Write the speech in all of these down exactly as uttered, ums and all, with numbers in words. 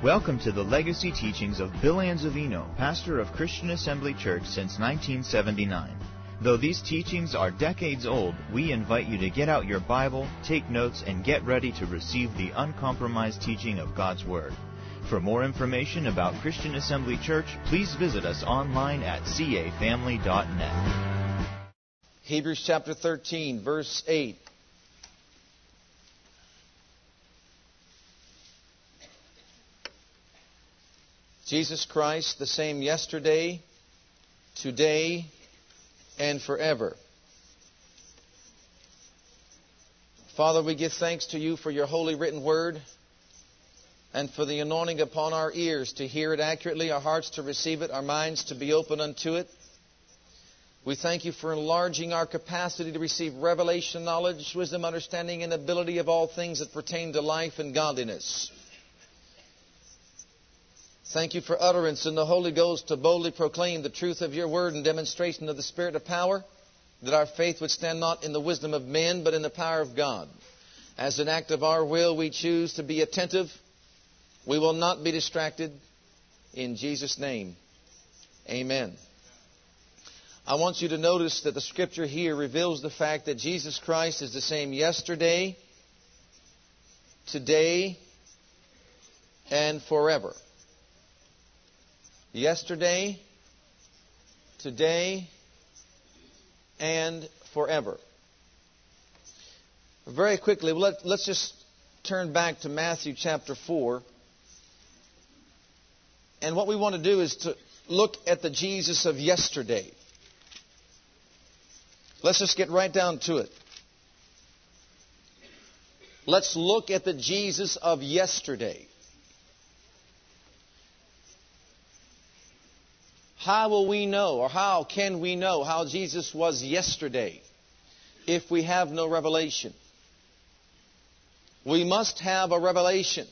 Welcome to the legacy teachings of Bill Anzovino, pastor of Christian Assembly Church since nineteen seventy-nine. Though these teachings are decades old, we invite you to get out your Bible, take notes, and get ready to receive the uncompromised teaching of God's Word. For more information about Christian Assembly Church, please visit us online at c a family dot net. Hebrews chapter thirteen, verse eight. Jesus Christ, the same yesterday, today, and forever. Father, we give thanks to you for your holy written word and for the anointing upon our ears to hear it accurately, our hearts to receive it, our minds to be open unto it. We thank you for enlarging our capacity to receive revelation, knowledge, wisdom, understanding, and ability of all things that pertain to life and godliness. Thank you for utterance in the Holy Ghost to boldly proclaim the truth of your word and demonstration of the Spirit of power, that our faith would stand not in the wisdom of men, but in the power of God. As an act of our will, we choose to be attentive. We will not be distracted. In Jesus' name, amen. I want you to notice that the Scripture here reveals the fact that Jesus Christ is the same yesterday, today, and forever. Yesterday, today, and forever. Very quickly, let, let's just turn back to Matthew chapter four. And what we want to do is to look at the Jesus of yesterday. Let's just get right down to it. Let's look at the Jesus of yesterday. How will we know, or how can we know how Jesus was yesterday if we have no revelation? We must have a revelation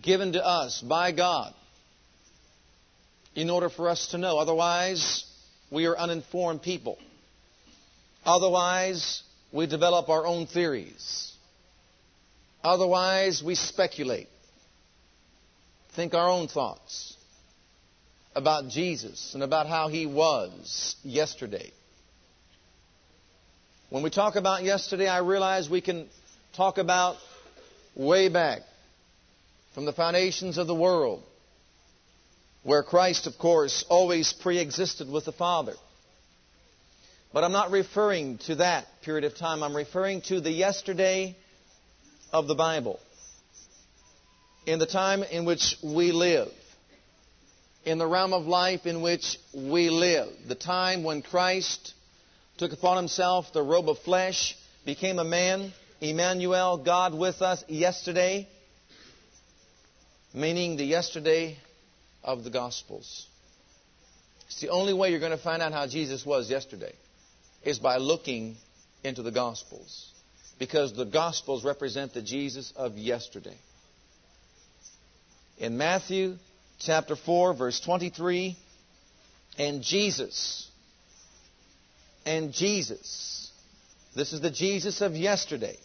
given to us by God in order for us to know. Otherwise, we are uninformed people. Otherwise, we develop our own theories. Otherwise, we speculate, think our own thoughts about Jesus and about how He was yesterday. When we talk about yesterday, I realize we can talk about way back from the foundations of the world, where Christ, of course, always pre-existed with the Father. But I'm not referring to that period of time. I'm referring to the yesterday of the Bible, in the time in which we live, in the realm of life in which we live. The time when Christ took upon Himself the robe of flesh, became a man, Emmanuel, God with us, yesterday, meaning the yesterday of the Gospels. It's the only way you're going to find out how Jesus was yesterday, is by looking into the Gospels, because the Gospels represent the Jesus of yesterday. In Matthew chapter four, verse twenty-three, and Jesus, and Jesus, this is the Jesus of yesterday.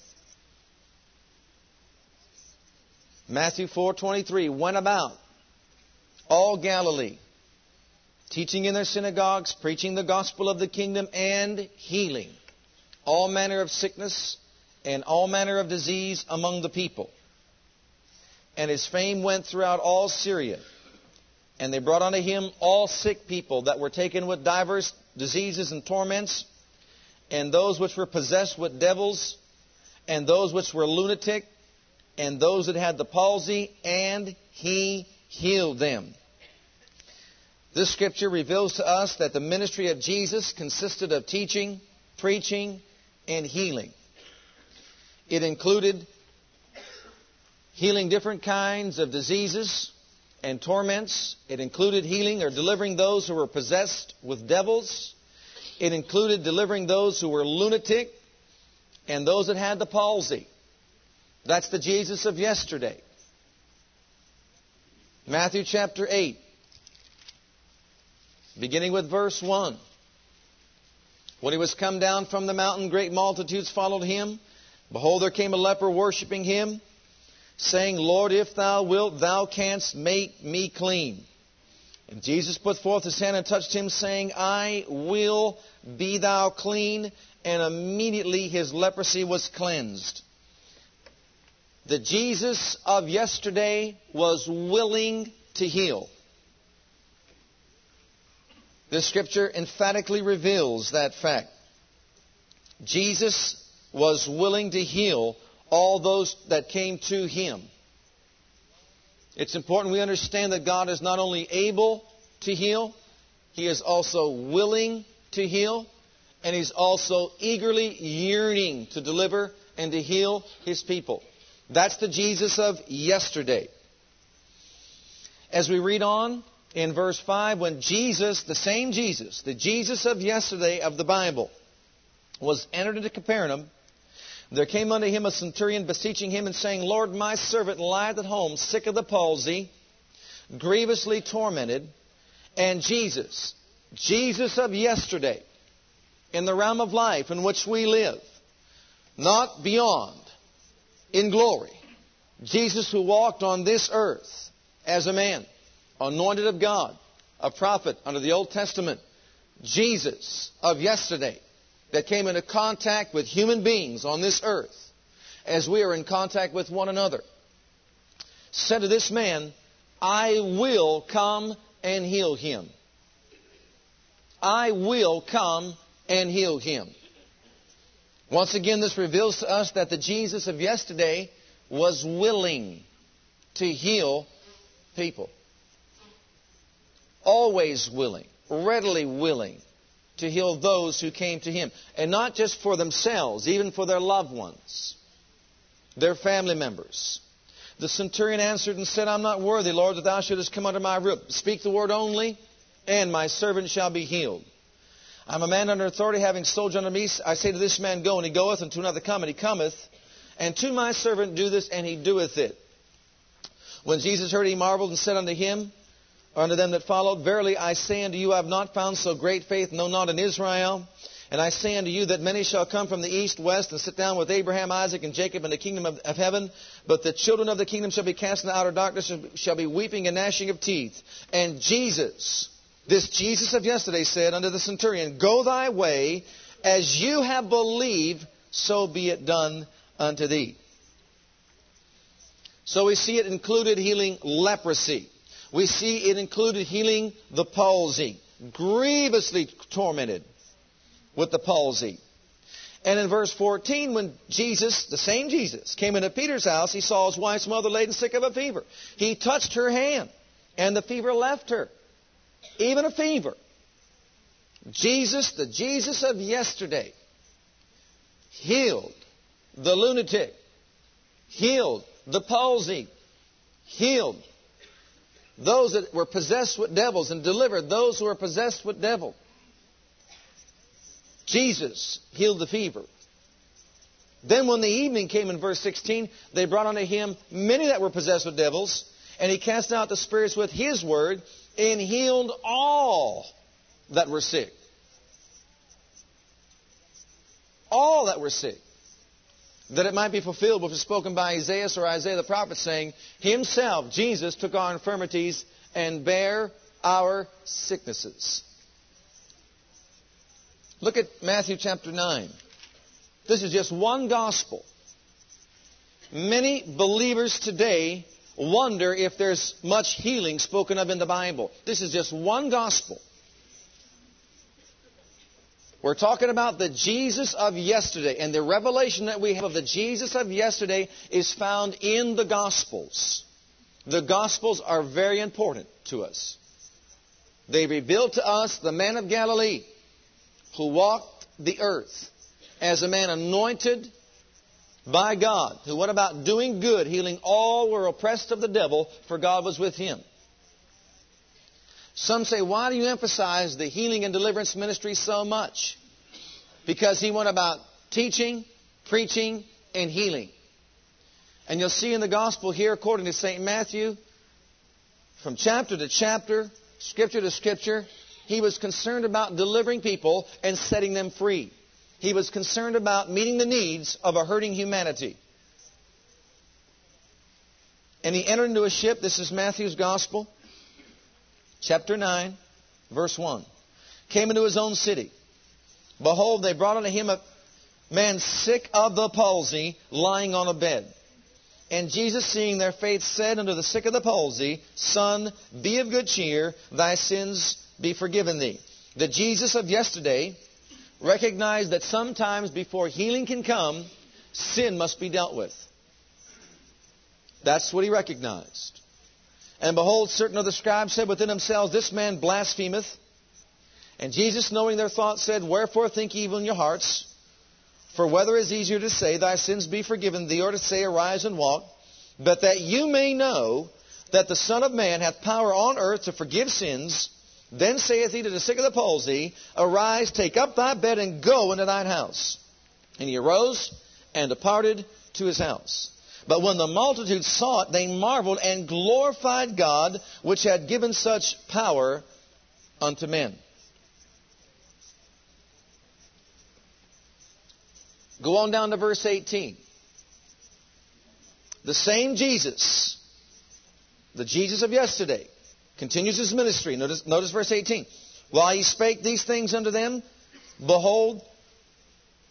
Matthew four, twenty-three, went about all Galilee, teaching in their synagogues, preaching the gospel of the kingdom, and healing all manner of sickness and all manner of disease among the people. And His fame went throughout all Syria. And they brought unto Him all sick people that were taken with divers diseases and torments, and those which were possessed with devils, and those which were lunatic, and those that had the palsy, and He healed them. This scripture reveals to us that the ministry of Jesus consisted of teaching, preaching, and healing. It included healing different kinds of diseases and torments. It included healing or delivering those who were possessed with devils. It included delivering those who were lunatic and those that had the palsy. That's the Jesus of yesterday. Matthew chapter eight, beginning with verse one. When He was come down from the mountain, great multitudes followed Him. Behold, there came a leper worshiping Him, saying, Lord, if thou wilt, thou canst make me clean. And Jesus put forth his hand and touched him, saying, I will, be thou clean. And immediately his leprosy was cleansed. The Jesus of yesterday was willing to heal. This scripture emphatically reveals that fact. Jesus was willing to heal all those that came to him. It's important we understand that God is not only able to heal, he is also willing to heal, and he's also eagerly yearning to deliver and to heal his people. That's the Jesus of yesterday. As we read on in verse five, when Jesus, the same Jesus, the Jesus of yesterday of the Bible, was entered into Capernaum, there came unto him a centurion beseeching him and saying, Lord, my servant lieth at home, sick of the palsy, grievously tormented. And Jesus, Jesus of yesterday, in the realm of life in which we live, not beyond, in glory, Jesus who walked on this earth as a man, anointed of God, a prophet under the Old Testament, Jesus of yesterday that came into contact with human beings on this earth as we are in contact with one another, said to this man, I will come and heal him. I will come and heal him. Once again, this reveals to us that the Jesus of yesterday was willing to heal people. Always willing, readily willing to heal those who came to him. And not just for themselves, even for their loved ones, their family members. The centurion answered and said, I'm not worthy, Lord, that thou shouldest come under my roof. Speak the word only, and my servant shall be healed. I'm a man under authority, having soldier under me. I say to this man, go, and he goeth, and to another, come, and he cometh. And to my servant, do this, and he doeth it. When Jesus heard it, he marveled and said unto him, or unto them that followed, Verily I say unto you, I have not found so great faith, no, not in Israel. And I say unto you that many shall come from the east, west, and sit down with Abraham, Isaac, and Jacob in the kingdom of, of heaven. But the children of the kingdom shall be cast into outer darkness, and shall be weeping and gnashing of teeth. And Jesus... This Jesus of yesterday said unto the centurion, Go thy way, as you have believed, so be it done unto thee. So we see it included healing leprosy. We see it included healing the palsy, grievously tormented with the palsy. And in verse fourteen, when Jesus, the same Jesus, came into Peter's house, he saw his wife's mother laden sick of a fever. He touched her hand, and the fever left her. Even a fever. Jesus, the Jesus of yesterday, healed the lunatic, healed the palsy, healed those that were possessed with devils and delivered those who were possessed with devil. Jesus healed the fever. Then when the evening came in verse sixteen, they brought unto him many that were possessed with devils, and he cast out the spirits with his word, and healed all that were sick. All that were sick. That it might be fulfilled, which was spoken by Isaiah or Isaiah the prophet, saying, Himself, Jesus, took our infirmities and bare our sicknesses. Look at Matthew chapter nine. This is just one gospel. Many believers today wonder if there's much healing spoken of in the Bible. This is just one gospel. We're talking about the Jesus of yesterday, and the revelation that we have of the Jesus of yesterday is found in the Gospels. The Gospels are very important to us. They reveal to us the man of Galilee who walked the earth as a man anointed by God, who went about doing good, healing all who were oppressed of the devil, for God was with him. Some say, why do you emphasize the healing and deliverance ministry so much? Because he went about teaching, preaching, and healing. And you'll see in the gospel here, according to Saint Matthew, from chapter to chapter, scripture to scripture, he was concerned about delivering people and setting them free. He was concerned about meeting the needs of a hurting humanity. And he entered into a ship. This is Matthew's Gospel, chapter nine, verse one. Came into his own city. Behold, they brought unto him a man sick of the palsy, lying on a bed. And Jesus, seeing their faith, said unto the sick of the palsy, Son, be of good cheer, thy sins be forgiven thee. The Jesus of yesterday recognized that sometimes before healing can come, sin must be dealt with. That's what he recognized. And behold, certain of the scribes said within themselves, This man blasphemeth. And Jesus, knowing their thoughts, said, Wherefore think ye evil in your hearts? For whether it is easier to say, Thy sins be forgiven thee, or to say, Arise and walk, but that you may know that the Son of Man hath power on earth to forgive sins, then saith he to the sick of the palsy, Arise, take up thy bed, and go into thine house. And he arose and departed to his house. But when the multitude saw it, they marveled and glorified God, which had given such power unto men. Go on down to verse eighteen. The same Jesus, the Jesus of yesterday, continues his ministry. Notice, notice verse eighteen. While he spake these things unto them, behold,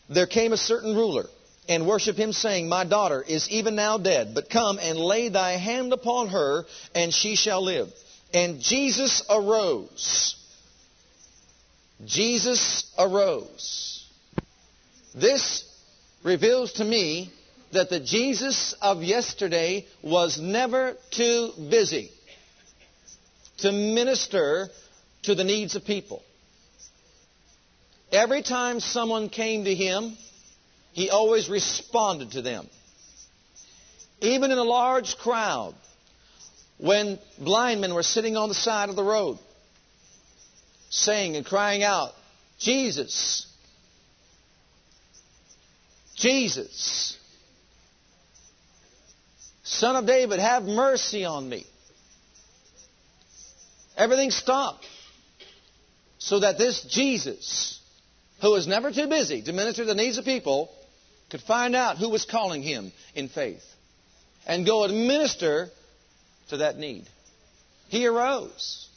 there came a certain ruler, and worshipped him, saying, My daughter is even now dead, but come and lay thy hand upon her, and she shall live. And Jesus arose. Jesus arose. This reveals to me that the Jesus of yesterday was never too busy to minister to the needs of people. Every time someone came to him, he always responded to them. Even in a large crowd, when blind men were sitting on the side of the road, saying and crying out, Jesus, Jesus, Son of David, have mercy on me. Everything stopped so that this Jesus, who was never too busy to minister to the needs of people, could find out who was calling him in faith and go and minister to that need. He arose.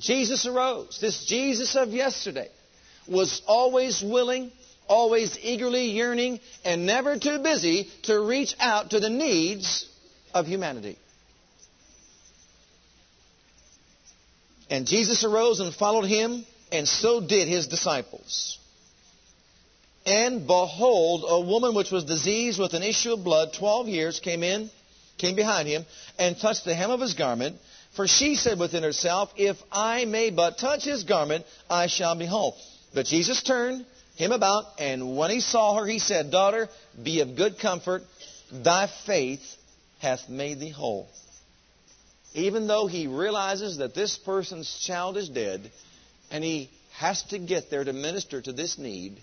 Jesus arose. This Jesus of yesterday was always willing, always eagerly yearning, and never too busy to reach out to the needs of humanity. And Jesus arose and followed him, and so did his disciples. And behold, a woman which was diseased with an issue of blood twelve years came in, came behind him, and touched the hem of his garment. For she said within herself, If I may but touch his garment, I shall be whole. But Jesus turned him about, and when he saw her, he said, Daughter, be of good comfort. Thy faith hath made thee whole. Even though he realizes that this person's child is dead, and he has to get there to minister to this need,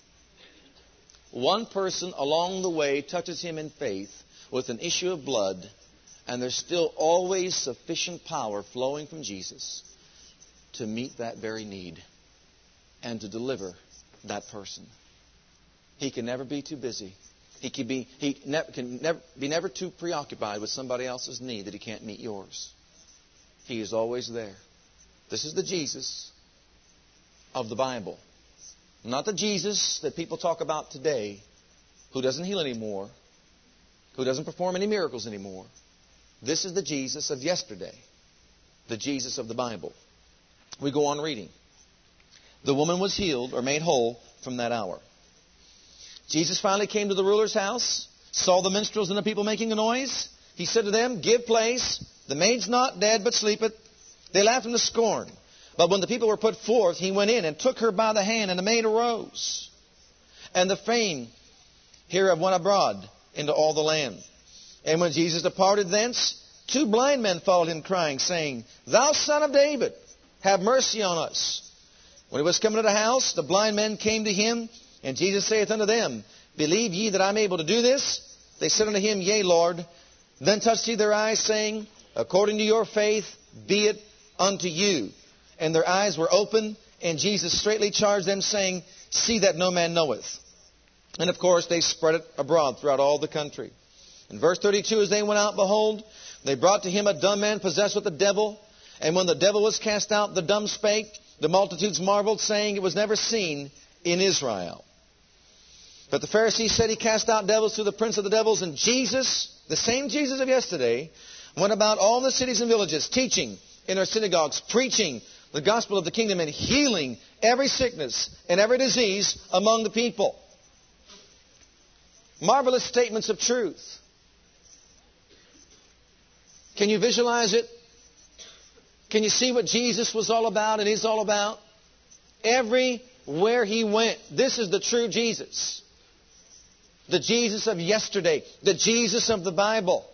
one person along the way touches him in faith with an issue of blood, and there's still always sufficient power flowing from Jesus to meet that very need and to deliver that person. He can never be too busy. He can be he ne- can never be never too preoccupied with somebody else's need that he can't meet yours. He is always there. This is the Jesus of the Bible. Not the Jesus that people talk about today, who doesn't heal anymore, who doesn't perform any miracles anymore. This is the Jesus of yesterday, the Jesus of the Bible. We go on reading. The woman was healed or made whole from that hour. Jesus finally came to the ruler's house, saw the minstrels and the people making a noise. He said to them, Give place. The maid's not dead, but sleepeth. They laughed him to scorn. But when the people were put forth, he went in and took her by the hand, and the maid arose. And the fame hereof went abroad into all the land. And when Jesus departed thence, two blind men followed him, crying, saying, Thou Son of David, have mercy on us. When he was coming to the house, the blind men came to him, and Jesus saith unto them, Believe ye that I am able to do this? They said unto him, Yea, Lord. Then touched he their eyes, saying, According to your faith, be it unto you. And their eyes were open, and Jesus straightly charged them, saying, See that no man knoweth. And of course they spread it abroad throughout all the country. In verse thirty-two, as they went out, behold, They brought to him a dumb man possessed with the devil. And when the devil was cast out, the dumb spake. The multitudes marveled, saying, it was never seen in Israel. But the Pharisees said he cast out devils through the prince of the devils. And Jesus, the same Jesus of yesterday, went about all the cities and villages, teaching in their synagogues, preaching the gospel of the kingdom, and healing every sickness and every disease among the people. Marvelous statements of truth. Can you visualize it? Can you see what Jesus was all about and is all about? Everywhere he went, this is the true Jesus. The Jesus of yesterday. The Jesus of the Bible.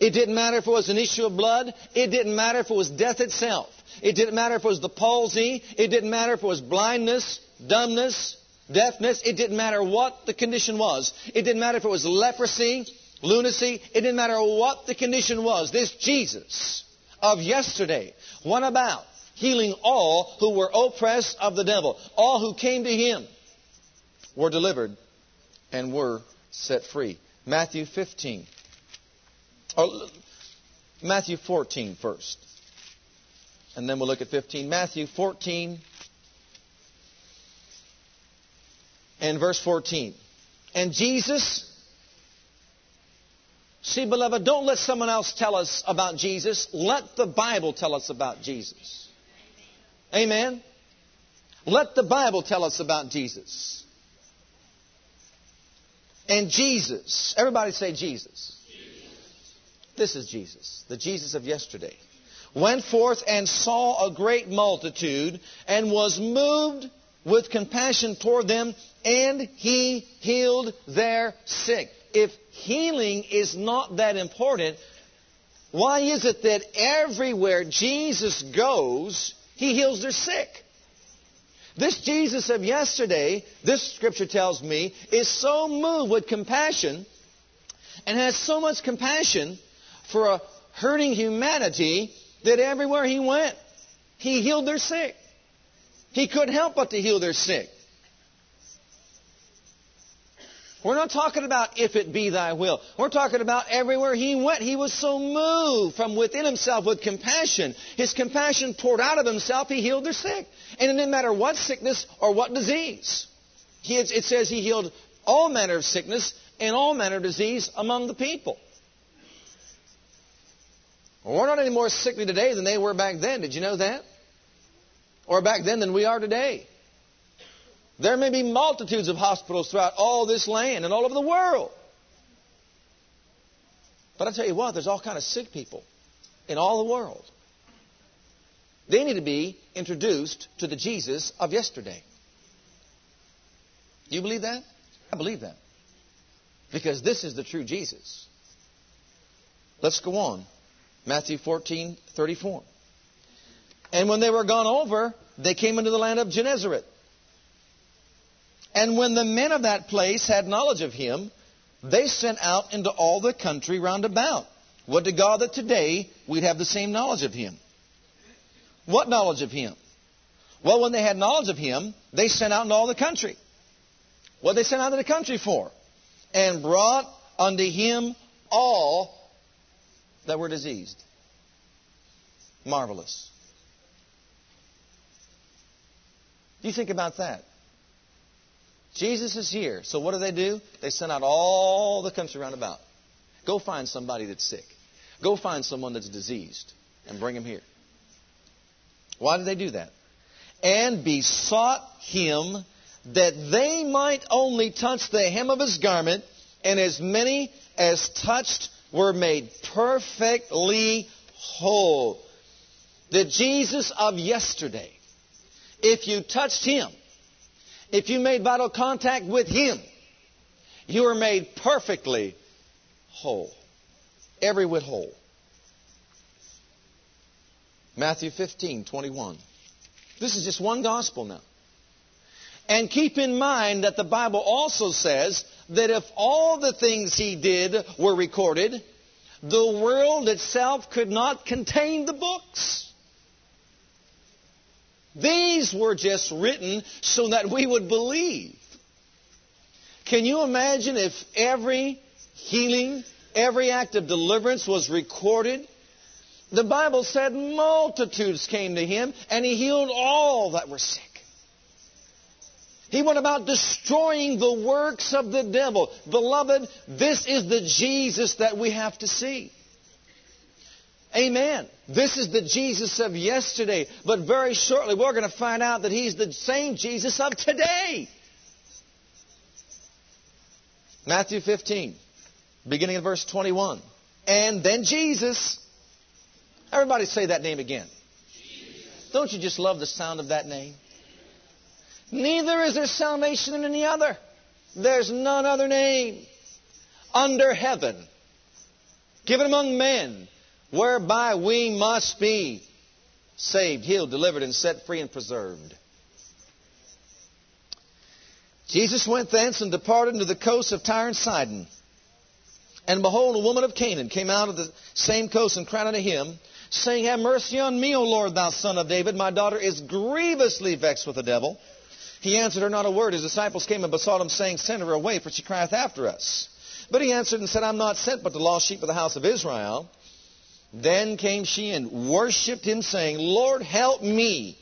It didn't matter if it was an issue of blood. It didn't matter if it was death itself. It didn't matter if it was the palsy. It didn't matter if it was blindness, dumbness, deafness. It didn't matter what the condition was. It didn't matter if it was leprosy, lunacy. It didn't matter what the condition was. This Jesus of yesterday went about healing all who were oppressed of the devil. All who came to him were delivered and were set free. Matthew fifteen. Or Matthew fourteen first. And then we'll look at fifteen. Matthew fourteen and verse fourteen. And Jesus... See, beloved, don't let someone else tell us about Jesus. Let the Bible tell us about Jesus. Amen. Let the Bible tell us about Jesus. And Jesus. Everybody say Jesus. This is Jesus, the Jesus of yesterday. Went forth and saw a great multitude and was moved with compassion toward them, and he healed their sick. If healing is not that important, why is it that everywhere Jesus goes, he heals their sick? This Jesus of yesterday, this scripture tells me, is so moved with compassion and has so much compassion for a hurting humanity that everywhere he went, he healed their sick. He couldn't help but to heal their sick. We're not talking about if it be thy will. We're talking about everywhere he went. He was so moved from within himself with compassion. His compassion poured out of himself. He healed their sick. And it didn't matter what sickness or what disease. He, it says he healed all manner of sickness and all manner of disease among the people. We're not any more sickly today than they were back then. Did you know that? Or back then than we are today. There may be multitudes of hospitals throughout all this land and all over the world. But I tell you what, there's all kinds of sick people in all the world. They need to be introduced to the Jesus of yesterday. Do you believe that? I believe that. Because this is the true Jesus. Let's go on. Matthew fourteen, thirty-four. And when they were gone over, they came into the land of Gennesaret. And when the men of that place had knowledge of him, they sent out into all the country round about. Would to God that today we'd have the same knowledge of him. What knowledge of him? Well, when they had knowledge of him, they sent out into all the country. What they sent out into the country for? And brought unto him all that were diseased. Marvelous. You think about that. Jesus is here. So what do they do? They send out all the country round about. Go find somebody that's sick. Go find someone that's diseased and bring him here. Why did they do that? And besought him that they might only touch the hem of his garment, and as many as touched were made perfectly whole. The Jesus of yesterday, if you touched him, if you made vital contact with him, you were made perfectly whole. Every whit whole. Matthew fifteen, twenty-one. This is just one gospel now. And keep in mind that the Bible also says that if all the things he did were recorded, the world itself could not contain the books. These were just written so that we would believe. Can you imagine if every healing Every act of deliverance was recorded. The Bible said multitudes came to him, and he healed all that were sick. He went about destroying the works of the devil. Beloved, this is the Jesus that we have to see. Amen. This is the Jesus of yesterday. But very shortly, we're going to find out that He's the same Jesus of today. Matthew fifteen, beginning in verse twenty-one. And then Jesus. Everybody say that name again. Jesus. Don't you just love the sound of that name? Neither is there salvation in any other. There's none other name under heaven given among men whereby we must be saved, healed, delivered, and set free and preserved. Jesus went thence and departed into the coast of Tyre and Sidon. And behold, a woman of Canaan came out of the same coast and cried unto him, saying, Have mercy on me, O Lord, thou son of David. My daughter is grievously vexed with the devil. He answered her not a word. His disciples came and besought him, saying, Send her away, for she crieth after us. But he answered and said, I'm not sent but the lost sheep of the house of Israel. Then came she and worshipped him, saying, Lord, help me.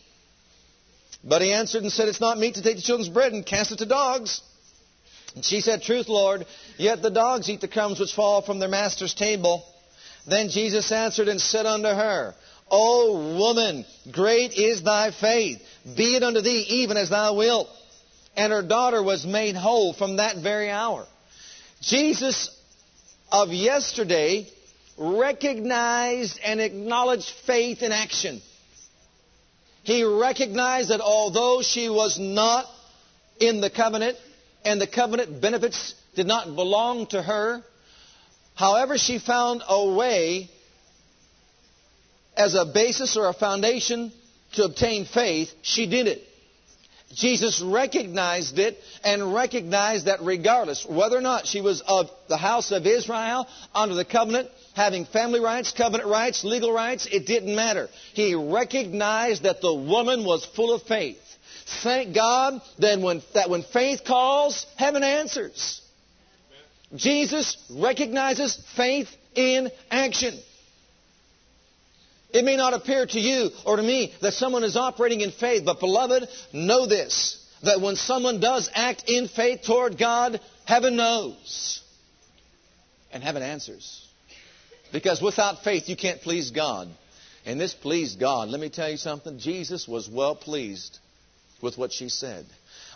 But he answered and said, It's not meet to take the children's bread and cast it to dogs. And she said, Truth, Lord, yet the dogs eat the crumbs which fall from their master's table. Then Jesus answered and said unto her, O woman, great is thy faith. Be it unto thee even as thou wilt. And her daughter was made whole from that very hour. Jesus of yesterday recognized and acknowledged faith in action. He recognized that although she was not in the covenant and the covenant benefits did not belong to her, however, she found a way as a basis or a foundation to obtain faith. She did it. Jesus recognized it and recognized that regardless whether or not she was of the house of Israel, under the covenant, having family rights, covenant rights, legal rights, it didn't matter. He recognized that the woman was full of faith. Thank God that when, that when faith calls, heaven answers. Jesus recognizes faith in action. It may not appear to you or to me that someone is operating in faith, but beloved, know this, that when someone does act in faith toward God, heaven knows and heaven answers. Because without faith, you can't please God. And this pleased God. Let me tell you something. Jesus was well pleased with what she said.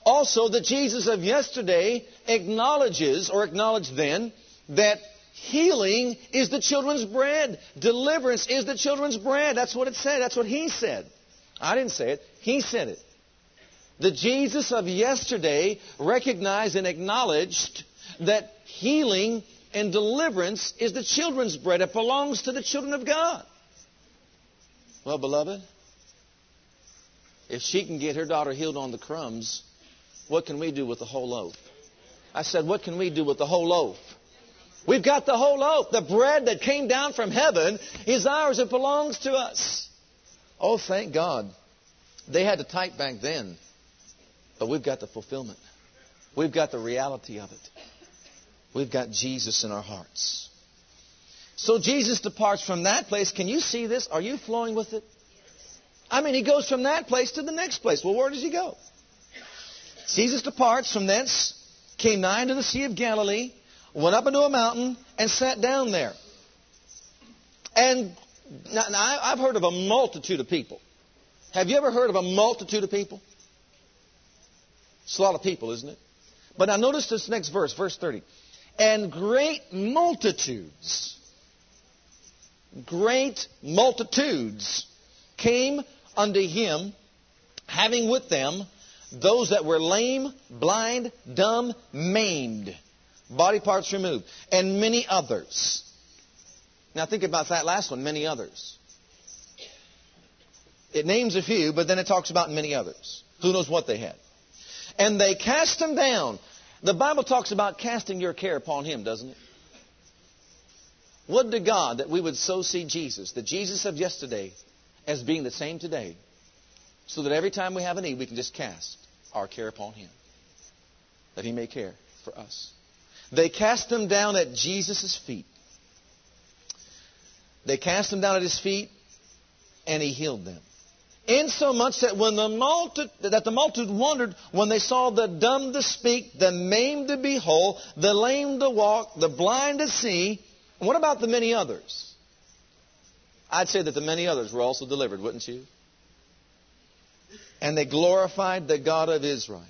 Also, the Jesus of yesterday acknowledges or acknowledged then that healing is the children's bread. Deliverance is the children's bread. That's what it said. That's what he said. I didn't say it. He said it. The Jesus of yesterday recognized and acknowledged that healing and deliverance is the children's bread. It belongs to the children of God. Well, beloved, if she can get her daughter healed on the crumbs, what can we do with the whole loaf? I said, what can we do with the whole loaf? We've got the whole loaf. The bread that came down from heaven is ours. It belongs to us. Oh, thank God. They had to type back then. But we've got the fulfillment. We've got the reality of it. We've got Jesus in our hearts. So Jesus departs from that place. Can you see this? Are you flowing with it? I mean, he goes from that place to the next place. Well, where does he go? Jesus departs from thence, came nigh to the Sea of Galilee, went up into a mountain, and sat down there. And now, now I've heard of a multitude of people. Have you ever heard of a multitude of people? It's a lot of people, isn't it? But now notice this next verse, verse thirty. And great multitudes, great multitudes came unto him, having with them those that were lame, blind, dumb, maimed, body parts removed, and many others. Now think about that last one, many others. It names a few, but then it talks about many others. Who knows what they had? And they cast them down. The Bible talks about casting your care upon him, doesn't it? Would to God that we would so see Jesus, the Jesus of yesterday, as being the same today, so that every time we have a need, we can just cast our care upon him, that he may care for us. They cast them down at Jesus' feet. They cast him down at his feet, and he healed them. Insomuch that when the multitude, that the multitude wondered when they saw the dumb to speak, the maimed to be whole, the lame to walk, the blind to see. And what about the many others? I'd say that the many others were also delivered, wouldn't you? And they glorified the God of Israel.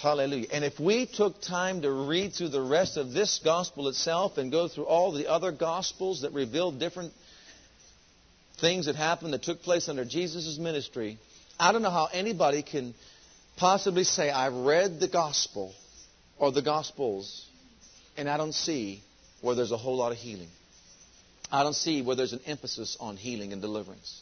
Hallelujah. And if we took time to read through the rest of this gospel itself and go through all the other gospels that reveal different things that happened that took place under Jesus' ministry, I don't know how anybody can possibly say, I've read the gospel or the gospels and I don't see where there's a whole lot of healing. I don't see where there's an emphasis on healing and deliverance.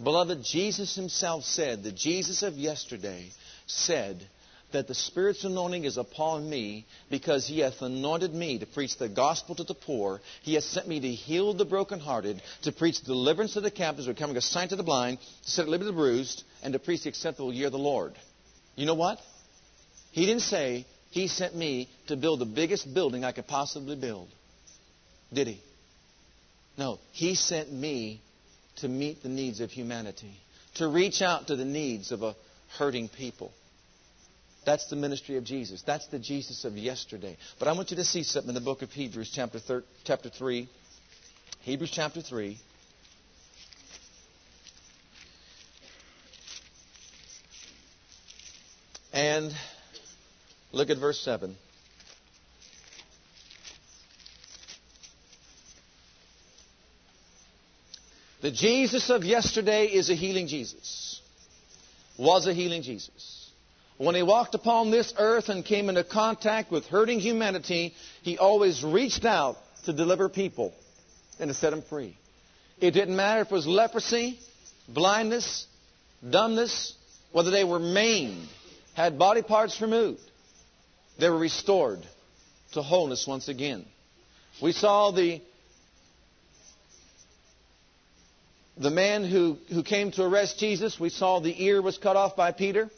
Beloved, Jesus himself said, the Jesus of yesterday said, that the Spirit's anointing is upon me because He hath anointed me to preach the gospel to the poor. He hath sent me to heal the brokenhearted, to preach deliverance to the captives, becoming a sign to the blind, to set at liberty the bruised, and to preach the acceptable year of the Lord. You know what? He didn't say, He sent me to build the biggest building I could possibly build. Did He? No. He sent me to meet the needs of humanity, to reach out to the needs of a hurting people. That's the ministry of Jesus. That's the Jesus of yesterday. But I want you to see something in the book of Hebrews, chapter thir- chapter three. Hebrews chapter three. And look at verse seven. The Jesus of yesterday is a healing Jesus. Was a healing Jesus. When He walked upon this earth and came into contact with hurting humanity, He always reached out to deliver people and to set them free. It didn't matter if it was leprosy, blindness, dumbness, whether they were maimed, had body parts removed. They were restored to wholeness once again. We saw the the man who, who came to arrest Jesus. We saw the ear was cut off by Peter.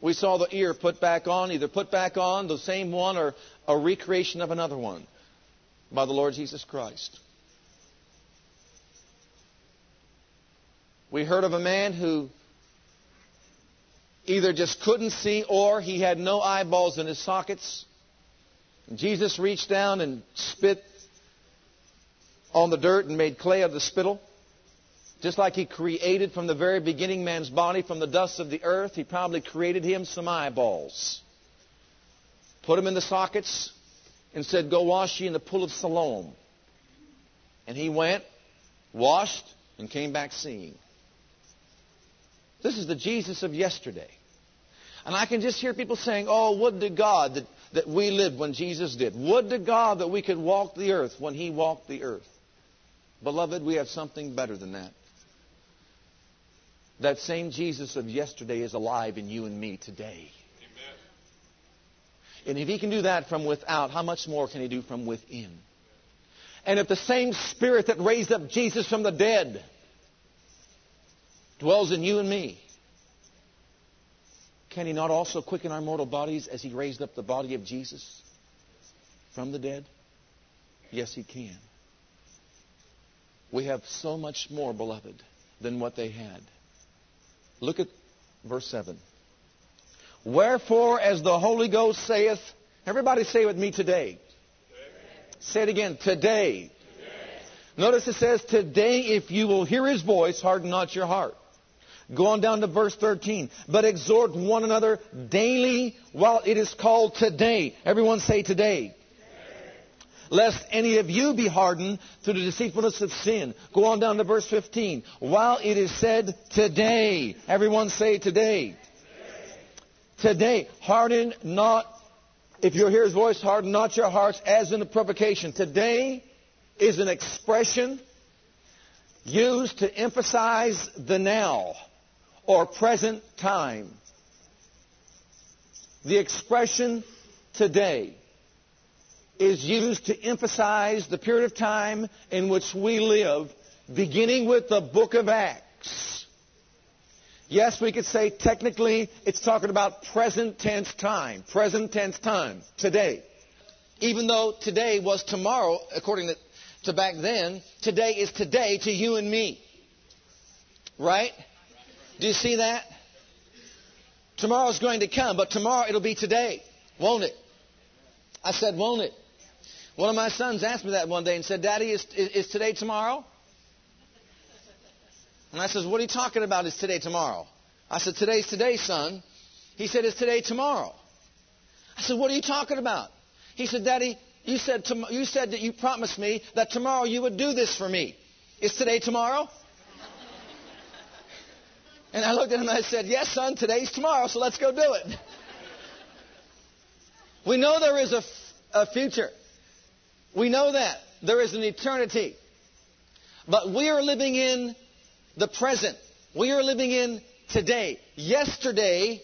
We saw the ear put back on, either put back on the same one or a recreation of another one by the Lord Jesus Christ. We heard of a man who either just couldn't see or he had no eyeballs in his sockets. And Jesus reached down and spit on the dirt and made clay of the spittle. Just like He created from the very beginning man's body from the dust of the earth, He probably created him some eyeballs. Put him in the sockets and said, go wash ye in the pool of Siloam. And he went, washed, and came back seeing. This is the Jesus of yesterday. And I can just hear people saying, oh, would to God that, that we lived when Jesus did. Would to God that we could walk the earth when He walked the earth. Beloved, we have something better than that. That same Jesus of yesterday is alive in you and me today. Amen. And if He can do that from without, how much more can He do from within? And if the same Spirit that raised up Jesus from the dead dwells in you and me, can He not also quicken our mortal bodies as He raised up the body of Jesus from the dead? Yes, He can. We have so much more, beloved, than what they had. Look at verse seven. Wherefore, as the Holy Ghost saith, everybody say it with me today. Today. Say it again, today. Today. Notice it says, today if you will hear His voice, harden not your heart. Go on down to verse thirteen. But exhort one another daily while it is called today. Everyone say today. Lest any of you be hardened through the deceitfulness of sin. Go on down to verse fifteen. While it is said today. Everyone say today. Today. Harden not. If you hear His voice, harden not your hearts as in the provocation. Today is an expression used to emphasize the now or present time. The expression today is used to emphasize the period of time in which we live, beginning with the book of Acts. Yes, we could say technically it's talking about present tense time, present tense time, today. Even though today was tomorrow, according to, to back then, today is today to you and me. Right? Do you see that? Tomorrow's going to come, but tomorrow it'll be today, won't it? I said, won't it? One of my sons asked me that one day and said, Daddy, is, is, is today tomorrow? And I says, what are you talking about, is today tomorrow? I said, today's today, son. He said, it's today tomorrow. I said, what are you talking about? He said, Daddy, you said tom- you said that you promised me that tomorrow you would do this for me. Is today tomorrow? And I looked at him and I said, yes, son, today's tomorrow, so let's go do it. We know there is a, f- a future. We know that. There is an eternity. But we are living in the present. We are living in today. Yesterday,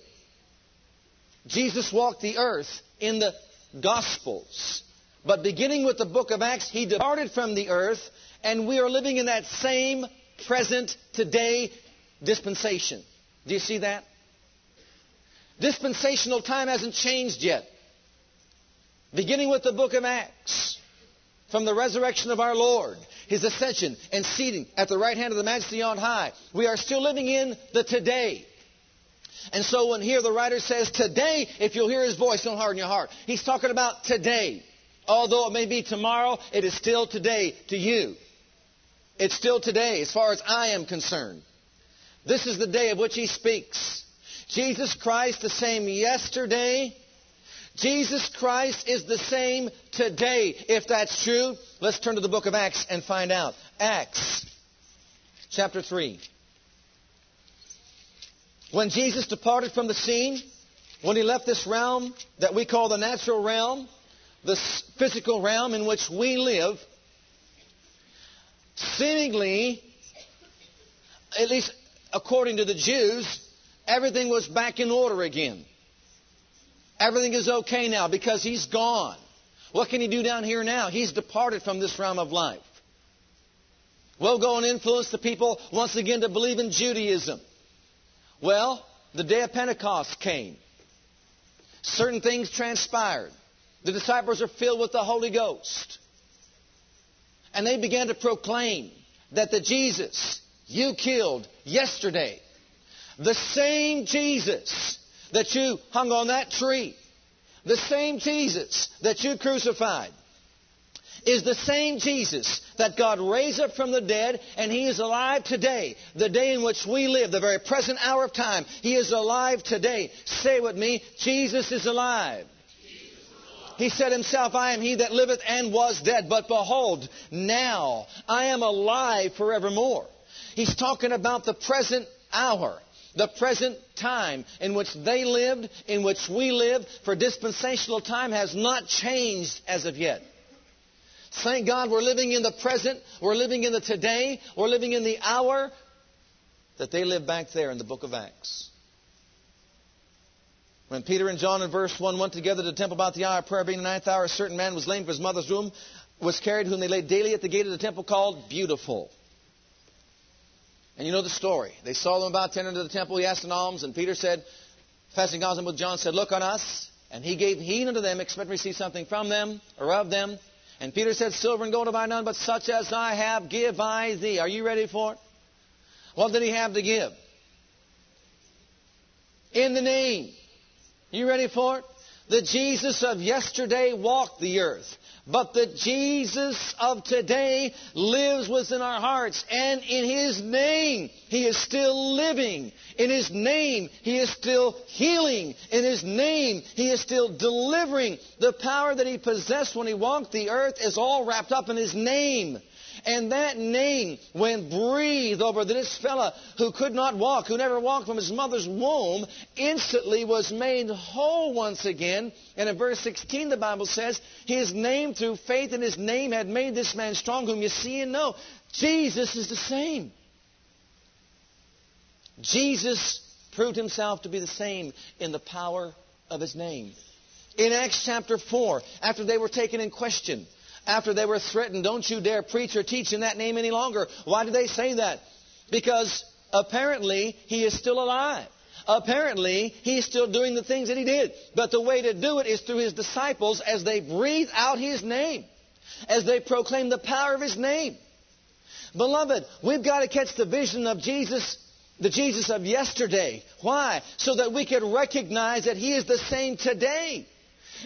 Jesus walked the earth in the Gospels. But beginning with the book of Acts, He departed from the earth, and we are living in that same present today dispensation. Do you see that? Dispensational time hasn't changed yet. Beginning with the book of Acts, from the resurrection of our Lord, His ascension and seating at the right hand of the Majesty on high, we are still living in the today. And so when here the writer says, today, if you'll hear His voice, don't harden your heart. He's talking about today. Although it may be tomorrow, it is still today to you. It's still today as far as I am concerned. This is the day of which He speaks. Jesus Christ, the same yesterday. Jesus Christ is the same today. If that's true, let's turn to the book of Acts and find out. Acts chapter three. When Jesus departed from the scene, when He left this realm that we call the natural realm, the physical realm in which we live, seemingly, at least according to the Jews, everything was back in order again. Everything is okay now because He's gone. What can He do down here now? He's departed from this realm of life. We'll go and influence the people once again to believe in Judaism. Well, the day of Pentecost came. Certain things transpired. The disciples are filled with the Holy Ghost. And they began to proclaim that the Jesus you killed yesterday, the same Jesus that you hung on that tree, the same Jesus that you crucified, is the same Jesus that God raised up from the dead, and He is alive today, the day in which we live, the very present hour of time. He is alive today. Say with me, Jesus is alive. Jesus is alive. He said Himself, I am He that liveth and was dead, but behold, now I am alive forevermore. He's talking about the present hour. The present time in which they lived, in which we live, for dispensational time has not changed as of yet. Thank God we're living in the present, we're living in the today, we're living in the hour that they lived back there in the book of Acts. When Peter and John in verse one went together to the temple about the hour of prayer, being the ninth hour, a certain man was lame for his mother's womb, was carried, whom they laid daily at the gate of the temple called Beautiful. And you know the story. They saw him about ten into the temple. He asked an alms. And Peter said, fasting gospel with John, said, look on us. And he gave heed unto them, expecting to receive something from them or of them. And Peter said, silver and gold have I none, but such as I have give I thee. Are you ready for it? What did he have to give? In the name. You ready for it? The Jesus of yesterday walked the earth. But the Jesus of today lives within our hearts. And in His name, He is still living. In His name, He is still healing. In His name, He is still delivering. The power that He possessed when He walked the earth is all wrapped up in His name. And that name went breathed over this fella who could not walk, who never walked from his mother's womb, instantly was made whole once again. And in verse sixteen, the Bible says, His name through faith in His name had made this man strong, whom you see and know. Jesus is the same. Jesus proved Himself to be the same in the power of His name. In Acts chapter four, after they were taken in question, after they were threatened, don't you dare preach or teach in that name any longer. Why did they say that? Because Apparently, he is still alive. Apparently, he's still doing the things that he did. But the way to do it is through his disciples as they breathe out his name, as they proclaim the power of his name. Beloved, we've got to catch the vision of Jesus, the Jesus of yesterday. Why? So that we can recognize that he is the same today.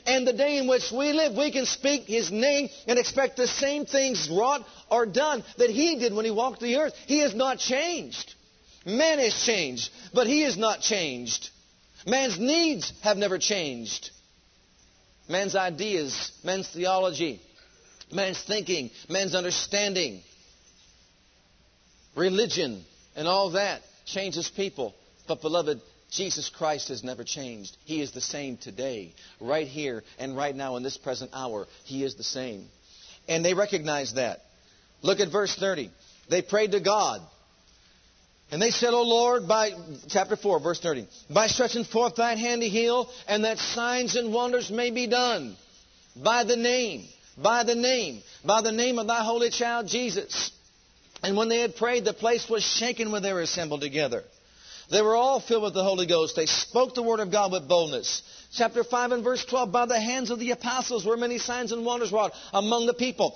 And the day in which we live, we can speak his name and expect the same things wrought or done that he did when he walked the earth. He has not changed. Man is changed, but he is not changed. Man's needs have never changed. Man's ideas, man's theology, man's thinking, man's understanding, religion, and all that changes people. But, beloved, Jesus Christ has never changed. He is the same today, right here and right now in this present hour. He is the same. And they recognize that. Look at verse thirty. They prayed to God. And they said, O Lord, by, chapter four, verse thirty, by stretching forth thine hand to heal, and that signs and wonders may be done by the name, by the name, by the name of thy holy child Jesus. And when they had prayed, the place was shaken when they were assembled together. They were all filled with the Holy Ghost. They spoke the word of God with boldness. Chapter five and verse twelve, by the hands of the apostles were many signs and wonders wrought among the people.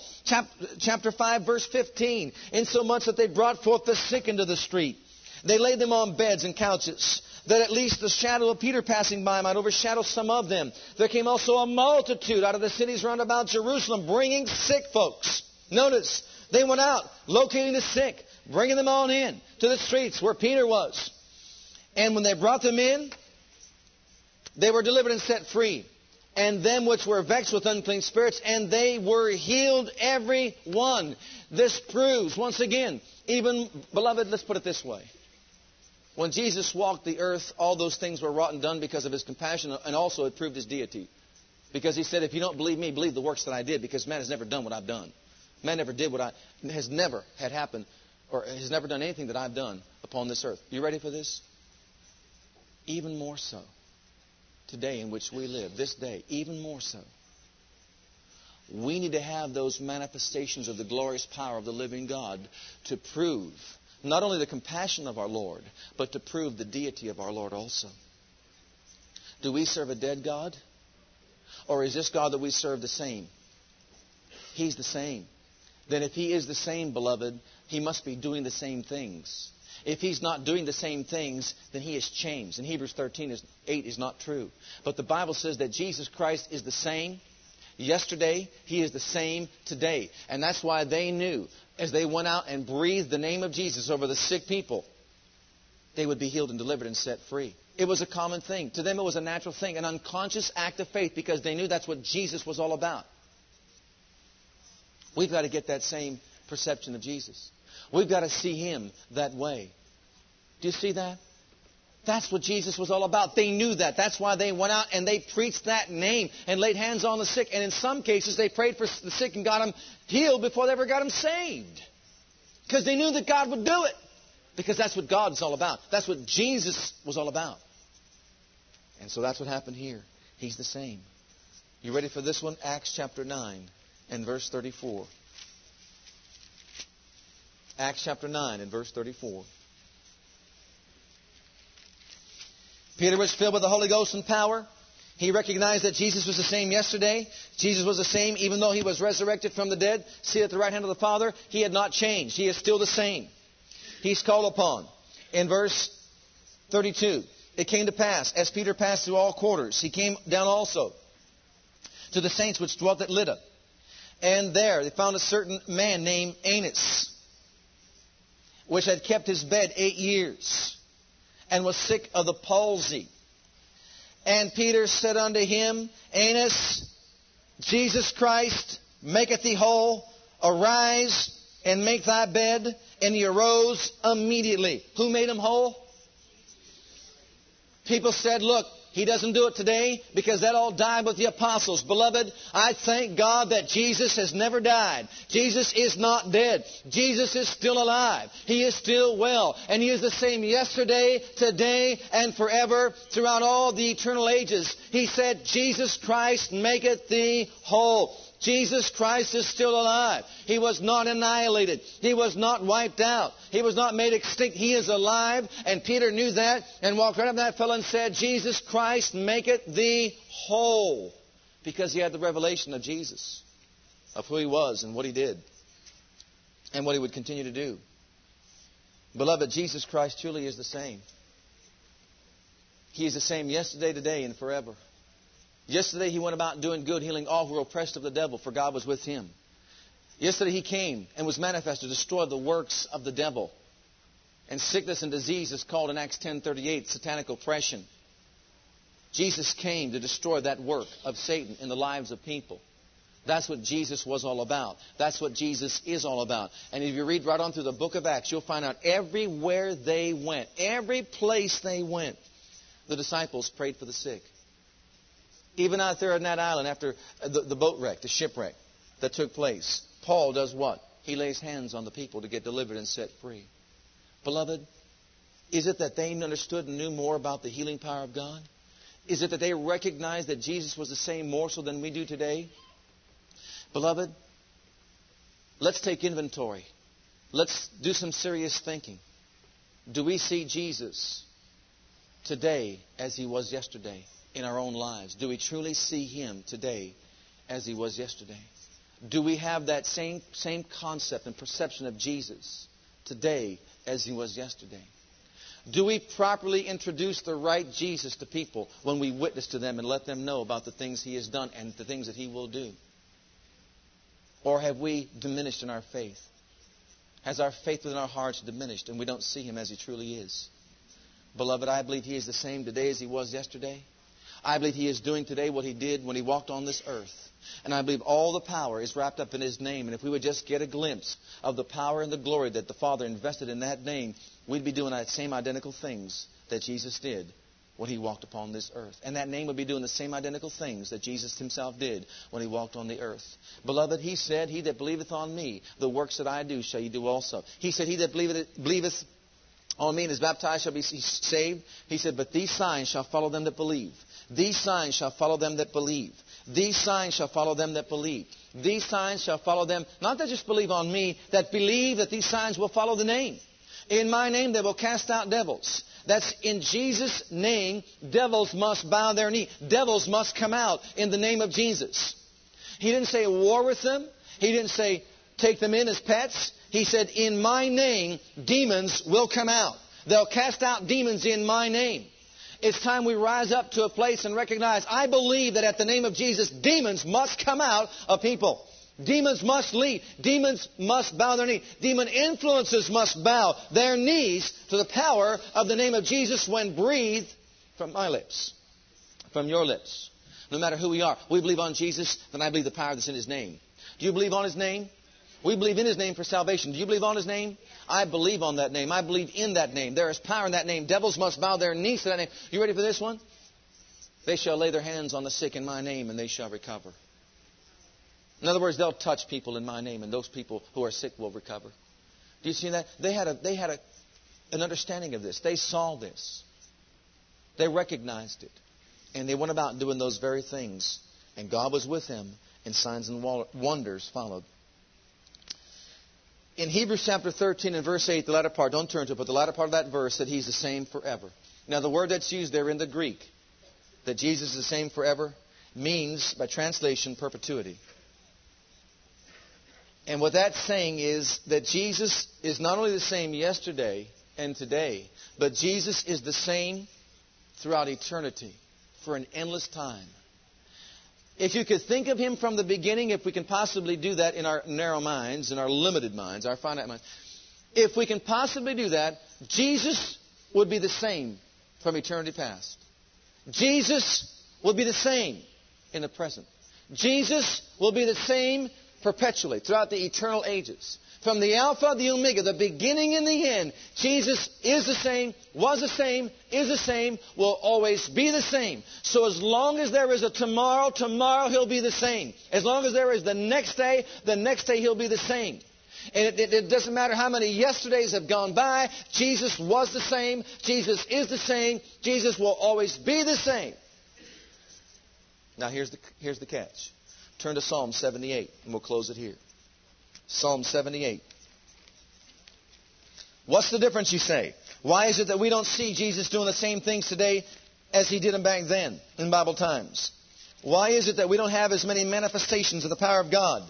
Chapter five, verse fifteen, insomuch that they brought forth the sick into the street. They laid them on beds and couches, that at least the shadow of Peter passing by might overshadow some of them. There came also a multitude out of the cities round about Jerusalem, bringing sick folks. Notice, they went out, locating the sick, bringing them on in to the streets where Peter was. And when they brought them in, they were delivered and set free, and them which were vexed with unclean spirits, and they were healed every one. This proves, once again, even, beloved, let's put it this way. When Jesus walked the earth, all those things were wrought and done because of his compassion, and also it proved his deity. Because he said, if you don't believe me, believe the works that I did, because man has never done what I've done. Man never did what I, has never had happened, or has never done anything that I've done upon this earth. You ready for this? Even more so. Today in which we live, this day, even more so. We need to have those manifestations of the glorious power of the living God to prove not only the compassion of our Lord, but to prove the deity of our Lord also. Do we serve a dead God? Or is this God that we serve the same? He's the same. Then if He is the same, beloved, He must be doing the same things. If he's not doing the same things, then he has changed. And Hebrews thirteen eight is not true. But the Bible says that Jesus Christ is the same yesterday. He is the same today. And that's why they knew as they went out and breathed the name of Jesus over the sick people, they would be healed and delivered and set free. It was a common thing. To them it was a natural thing, an unconscious act of faith, because they knew that's what Jesus was all about. We've got to get that same perception of Jesus. We've got to see Him that way. Do you see that? That's what Jesus was all about. They knew that. That's why they went out and they preached that name and laid hands on the sick. And in some cases, they prayed for the sick and got them healed before they ever got them saved. Because they knew that God would do it. Because that's what God's all about. That's what Jesus was all about. And so that's what happened here. He's the same. You ready for this one? Acts chapter nine and verse thirty-four. Acts chapter nine and verse thirty-four. Peter was filled with the Holy Ghost and power. He recognized that Jesus was the same yesterday. Jesus was the same even though he was resurrected from the dead, seated at the right hand of the Father. He had not changed. He is still the same. He's called upon. In verse thirty-two, it came to pass, as Peter passed through all quarters, he came down also to the saints which dwelt at Lydda. And there they found a certain man named Aeneas, which had kept his bed eight years, and was sick of the palsy. And Peter said unto him, Aeneas, Jesus Christ maketh thee whole. Arise and make thy bed. And he arose immediately. Who made him whole? People said, look, He doesn't do it today because that all died with the apostles. Beloved, I thank God that Jesus has never died. Jesus is not dead. Jesus is still alive. He is still well. And He is the same yesterday, today, and forever throughout all the eternal ages. He said, Jesus Christ maketh thee whole. Jesus Christ is still alive. He was not annihilated. He was not wiped out. He was not made extinct. He is alive. And Peter knew that and walked right up to that fellow and said, Jesus Christ maketh thee whole. Because he had the revelation of Jesus, of who he was and what he did and what he would continue to do. Beloved, Jesus Christ truly is the same. He is the same yesterday, today, and forever. Yesterday he went about doing good, healing all who were oppressed of the devil, for God was with him. Yesterday he came and was manifest to destroy the works of the devil. And sickness and disease is called in Acts ten thirty-eight satanic oppression. Jesus came to destroy that work of Satan in the lives of people. That's what Jesus was all about. That's what Jesus is all about. And if you read right on through the book of Acts, you'll find out everywhere they went, every place they went, the disciples prayed for the sick. Even out there on that island after the, the boat wreck, the shipwreck that took place, Paul does what? He lays hands on the people to get delivered and set free. Beloved, is it that they understood and knew more about the healing power of God? Is it that they recognized that Jesus was the same morsel than we do today? Beloved, let's take inventory. Let's do some serious thinking. Do we see Jesus today as he was yesterday in our own lives? Do we truly see him today as he was yesterday? Do we have that same, same concept and perception of Jesus today as he was yesterday? Do we properly introduce the right Jesus to people when we witness to them and let them know about the things he has done and the things that he will do? Or have we diminished in our faith? Has our faith within our hearts diminished and we don't see him as he truly is? Beloved, I believe he is the same today as he was yesterday. I believe he is doing today what he did when he walked on this earth. And I believe all the power is wrapped up in his name. And if we would just get a glimpse of the power and the glory that the Father invested in that name, we'd be doing the same identical things that Jesus did when he walked upon this earth. And that name would be doing the same identical things that Jesus himself did when he walked on the earth. Beloved, he said, he that believeth on me, the works that I do shall you do also. He said, he that believeth, believeth on me and is baptized shall be saved. He said, but these signs shall follow them that believe. These signs shall follow them that believe. These signs shall follow them that believe. These signs shall follow them, not that just believe on me, that believe that these signs will follow the name. In my name they will cast out devils. That's in Jesus' name, devils must bow their knee. Devils must come out in the name of Jesus. He didn't say war with them. He didn't say take them in as pets. He said, in my name, demons will come out. They'll cast out demons in my name. It's time we rise up to a place and recognize, I believe that at the name of Jesus, demons must come out of people. Demons must leave. Demons must bow their knee. Demon influences must bow their knees to the power of the name of Jesus when breathed from my lips, from your lips. No matter who we are, we believe on Jesus, then I believe the power that's in his name. Do you believe on his name? We believe in his name for salvation. Do you believe on his name? I believe on that name. I believe in that name. There is power in that name. Devils must bow their knees to that name. You ready for this one? They shall lay their hands on the sick in my name and they shall recover. In other words, they'll touch people in my name and those people who are sick will recover. Do you see that? They had a, they had a, an understanding of this. They saw this. They recognized it. And they went about doing those very things. And God was with them and signs and wonders followed. In Hebrews chapter thirteen and verse eight, the latter part, don't turn to it, but the latter part of that verse, that he's the same forever. Now, the word that's used there in the Greek, that Jesus is the same forever, means, by translation, perpetuity. And what that's saying is that Jesus is not only the same yesterday and today, but Jesus is the same throughout eternity for an endless time. If you could think of him from the beginning, if we can possibly do that in our narrow minds, in our limited minds, our finite minds, if we can possibly do that, Jesus would be the same from eternity past. Jesus will be the same in the present. Jesus will be the same perpetually throughout the eternal ages. From the Alpha, the Omega, the beginning and the end, Jesus is the same, was the same, is the same, will always be the same. So as long as there is a tomorrow, tomorrow he'll be the same. As long as there is the next day, the next day he'll be the same. And it, it, it doesn't matter how many yesterdays have gone by, Jesus was the same, Jesus is the same, Jesus will always be the same. Now here's the, here's the catch. Turn to Psalm seventy-eight, and we'll close it here. Psalm seventy-eight. What's the difference, you say? Why is it that we don't see Jesus doing the same things today as He did them back then in Bible times? Why is it that we don't have as many manifestations of the power of God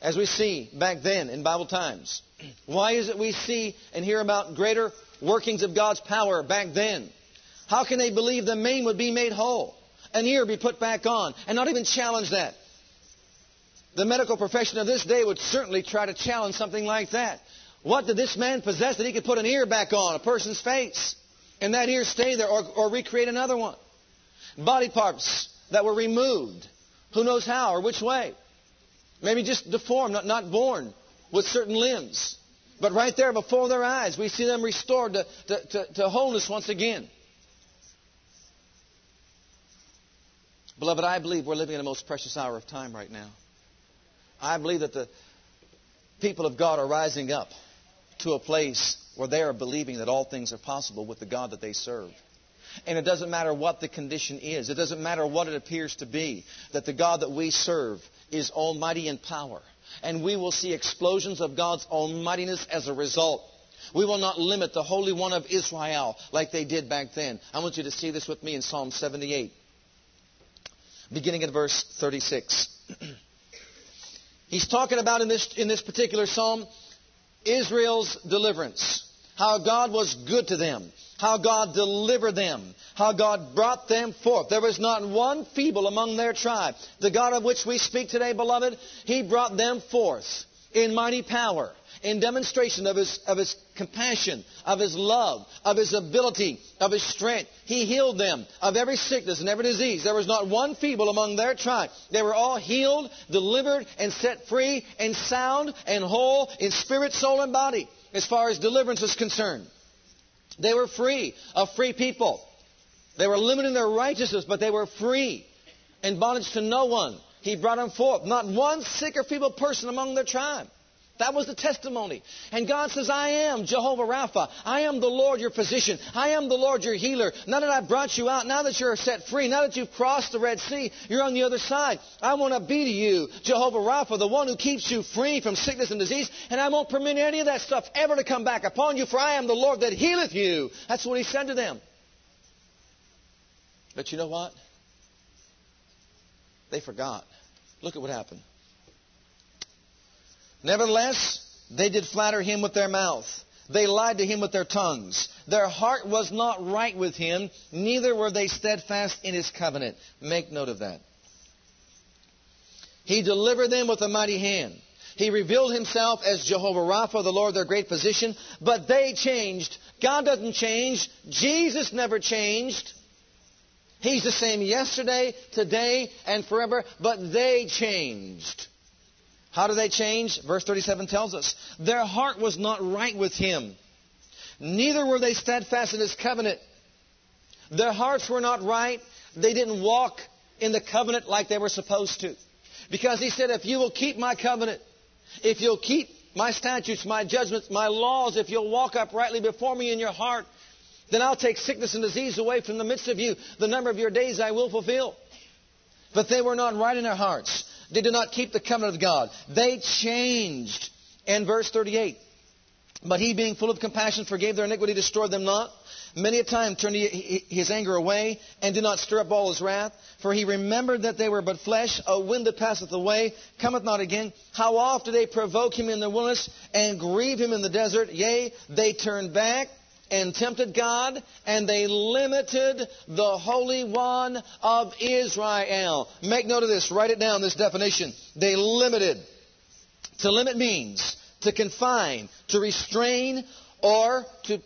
as we see back then in Bible times? Why is it we see and hear about greater workings of God's power back then? How can they believe the maimed would be made whole, an ear be put back on, and not even challenge that? The medical profession of this day would certainly try to challenge something like that. What did this man possess that he could put an ear back on, a person's face, and that ear stay there, or, or recreate another one? Body parts that were removed, who knows how or which way. Maybe just deformed, not, not born with certain limbs. But right there before their eyes, we see them restored to, to, to, to wholeness once again. Beloved, I believe we're living in the most precious hour of time right now. I believe that the people of God are rising up to a place where they are believing that all things are possible with the God that they serve. And it doesn't matter what the condition is. It doesn't matter what it appears to be. That the God that we serve is almighty in power. And we will see explosions of God's almightiness as a result. We will not limit the Holy One of Israel like they did back then. I want you to see this with me in Psalm seventy-eight. Beginning at verse thirty-six. He's talking about in this, in this particular psalm, Israel's deliverance. How God was good to them. How God delivered them. How God brought them forth. There was not one feeble among their tribe. The God of which we speak today, beloved, He brought them forth in mighty power, in demonstration of His, of His compassion, of His love, of His ability, of His strength. He healed them of every sickness and every disease. There was not one feeble among their tribe. They were all healed, delivered, and set free, and sound, and whole, in spirit, soul, and body, as far as deliverance is concerned. They were free, a free people. They were limited in their righteousness, but they were free, in bondage to no one. He brought them forth. Not one sick or feeble person among their tribe. That was the testimony. And God says, I am Jehovah Rapha. I am the Lord, your physician. I am the Lord, your healer. Now that I brought you out, now that you're set free, now that you've crossed the Red Sea, you're on the other side. I want to be to you, Jehovah Rapha, the one who keeps you free from sickness and disease. And I won't permit any of that stuff ever to come back upon you, for I am the Lord that healeth you. That's what He said to them. But you know what? They forgot. Look at what happened. Nevertheless, they did flatter Him with their mouth. They lied to Him with their tongues. Their heart was not right with Him, neither were they steadfast in His covenant. Make note of that. He delivered them with a mighty hand. He revealed Himself as Jehovah Rapha, the Lord, their great physician. But they changed. God doesn't change. Jesus never changed. He's the same yesterday, today, and forever. But they changed. How do they change? Verse thirty-seven tells us. Their heart was not right with Him. Neither were they steadfast in His covenant. Their hearts were not right. They didn't walk in the covenant like they were supposed to. Because He said, if you will keep My covenant, if you'll keep My statutes, My judgments, My laws, if you'll walk uprightly before Me in your heart, then I'll take sickness and disease away from the midst of you. The number of your days I will fulfill. But they were not right in their hearts. They did not keep the covenant of God. They changed. And verse thirty-eight. But He, being full of compassion, forgave their iniquity, destroyed them not. Many a time turned His anger away, and did not stir up all His wrath. For He remembered that they were but flesh. A wind that passeth away, cometh not again. How oft did they provoke Him in the wilderness, and grieve Him in the desert? Yea, they turned back, and tempted God, and they limited the Holy One of Israel. Make note of this. Write it down, this definition. They limited. To limit means to confine, to restrain, or to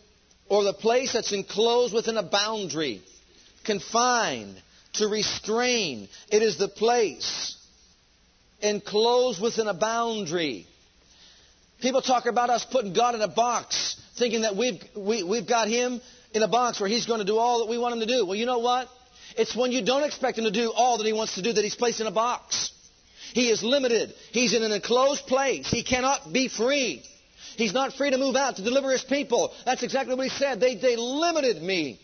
or the place that's enclosed within a boundary. Confine, to restrain. It is the place enclosed within a boundary. People talk about us putting God in a box, thinking that we've, we, we've got Him in a box where He's going to do all that we want Him to do. Well, you know what? It's when you don't expect Him to do all that He wants to do that He's placed in a box. He is limited. He's in an enclosed place. He cannot be free. He's not free to move out to deliver His people. That's exactly what He said. They, they limited Me.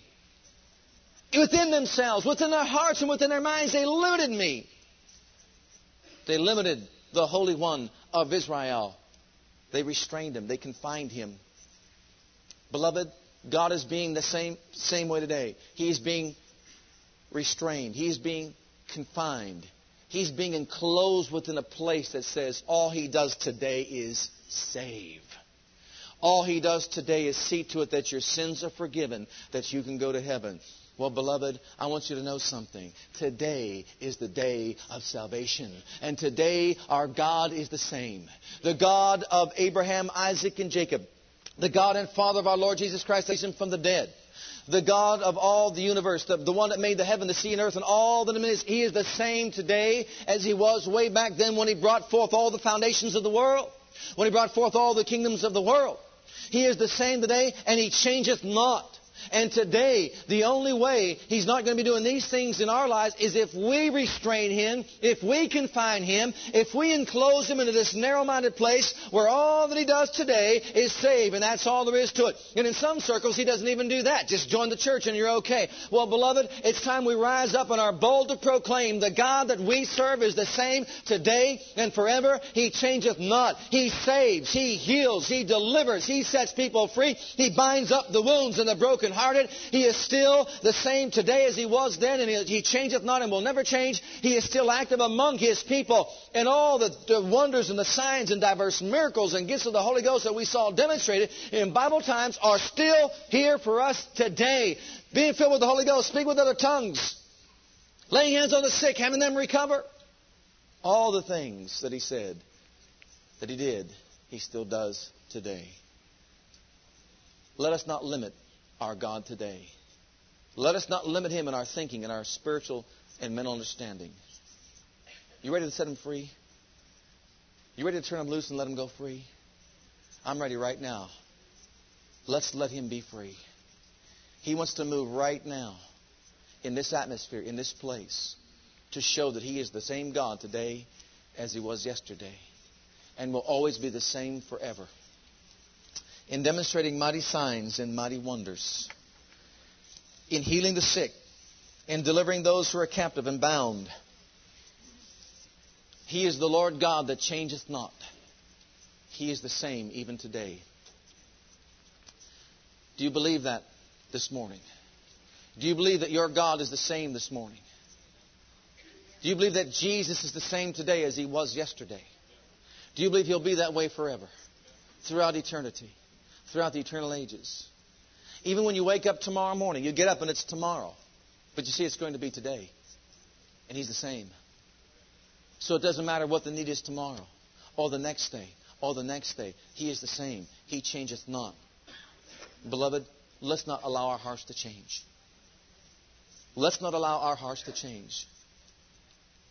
Within themselves, within their hearts and within their minds, they limited Me. They limited the Holy One of Israel. They restrained him. They confined him. Beloved, God is being the same same way today. He's being restrained. He's being confined. He's being enclosed within a place that says all he does today is save. All he does today is see to it that your sins are forgiven, that you can go to heaven. Well, beloved, I want you to know something. Today is the day of salvation. And today our God is the same. The God of Abraham, Isaac, and Jacob. The God and Father of our Lord Jesus Christ, raised him from the dead. The God of all the universe, the, the one that made the heaven, the sea, and earth, and all that is. He is the same today as He was way back then when He brought forth all the foundations of the world. When He brought forth all the kingdoms of the world. He is the same today, and He changeth not. And today, the only way He's not going to be doing these things in our lives is if we restrain Him, if we confine Him, if we enclose Him into this narrow-minded place where all that He does today is save, and that's all there is to it. And in some circles, He doesn't even do that. Just join the church and you're okay. Well, beloved, it's time we rise up and are bold to proclaim the God that we serve is the same today and forever. He changeth not. He saves. He heals. He delivers. He sets people free. He binds up the wounds and the broken hearted. He is still the same today as He was then, and He, he changeth not and will never change. He is still active among His people, and all the, the wonders and the signs and diverse miracles and gifts of the Holy Ghost that we saw demonstrated in Bible times are still here for us today. Being filled with the Holy Ghost, speaking with other tongues, laying hands on the sick, having them recover. All the things that He said, that He did, He still does today. Let us not limit our God today. Let us not limit Him in our thinking, in our spiritual and mental understanding. You ready to set Him free? You ready to turn Him loose and let Him go free? I'm ready right now. Let's let Him be free. He wants to move right now in this atmosphere, in this place, to show that He is the same God today as He was yesterday and will always be the same forever. In demonstrating mighty signs and mighty wonders, in healing the sick, in delivering those who are captive and bound. He is the Lord God that changeth not. He is the same even today. Do you believe that this morning? Do you believe that your God is the same this morning? Do you believe that Jesus is the same today as He was yesterday? Do you believe He'll be that way forever, throughout eternity? Throughout the eternal ages. Even when you wake up tomorrow morning, you get up and it's tomorrow. But you see, it's going to be today. And He's the same. So it doesn't matter what the need is tomorrow, or the next day, or the next day. He is the same. He changeth not. Beloved, let's not allow our hearts to change. Let's not allow our hearts to change.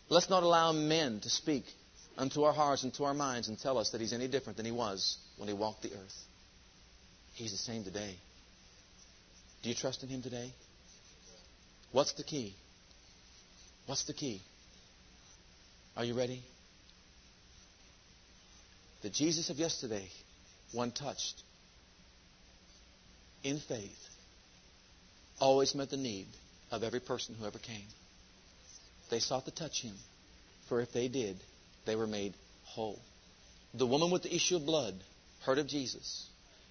Let's not allow men to speak unto our hearts and to our minds and tell us that He's any different than He was when He walked the earth. He's the same today. Do you trust in Him today? What's the key? What's the key? Are you ready? The Jesus of yesterday, one touched in faith, always met the need of every person who ever came. They sought to touch Him, for if they did, they were made whole. The woman with the issue of blood heard of Jesus.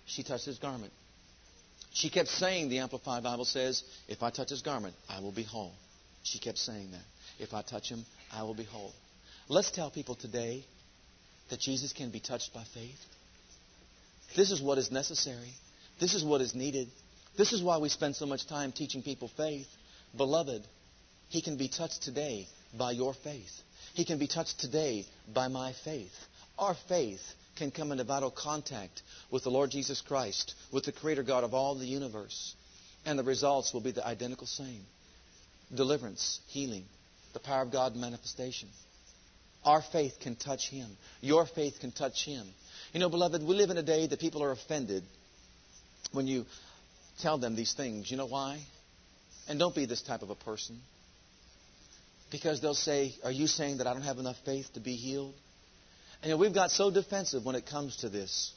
She touched His garment. She kept saying, the Amplified Bible says, if I touch His garment, I will be whole. She kept saying that. If I touch Him, I will be whole. Let's tell people today that Jesus can be touched by faith. This is what is necessary. This is what is needed. This is why we spend so much time teaching people faith. Beloved, He can be touched today by your faith. He can be touched today by my faith. Our faith can come into vital contact with the Lord Jesus Christ, with the Creator God of all the universe. And the results will be the identical same. Deliverance, healing, the power of God manifestation. Our faith can touch Him. Your faith can touch Him. You know, beloved, we live in a day that people are offended when you tell them these things. You know why? And don't be this type of a person. Because they'll say, are you saying that I don't have enough faith to be healed? And we've got so defensive when it comes to this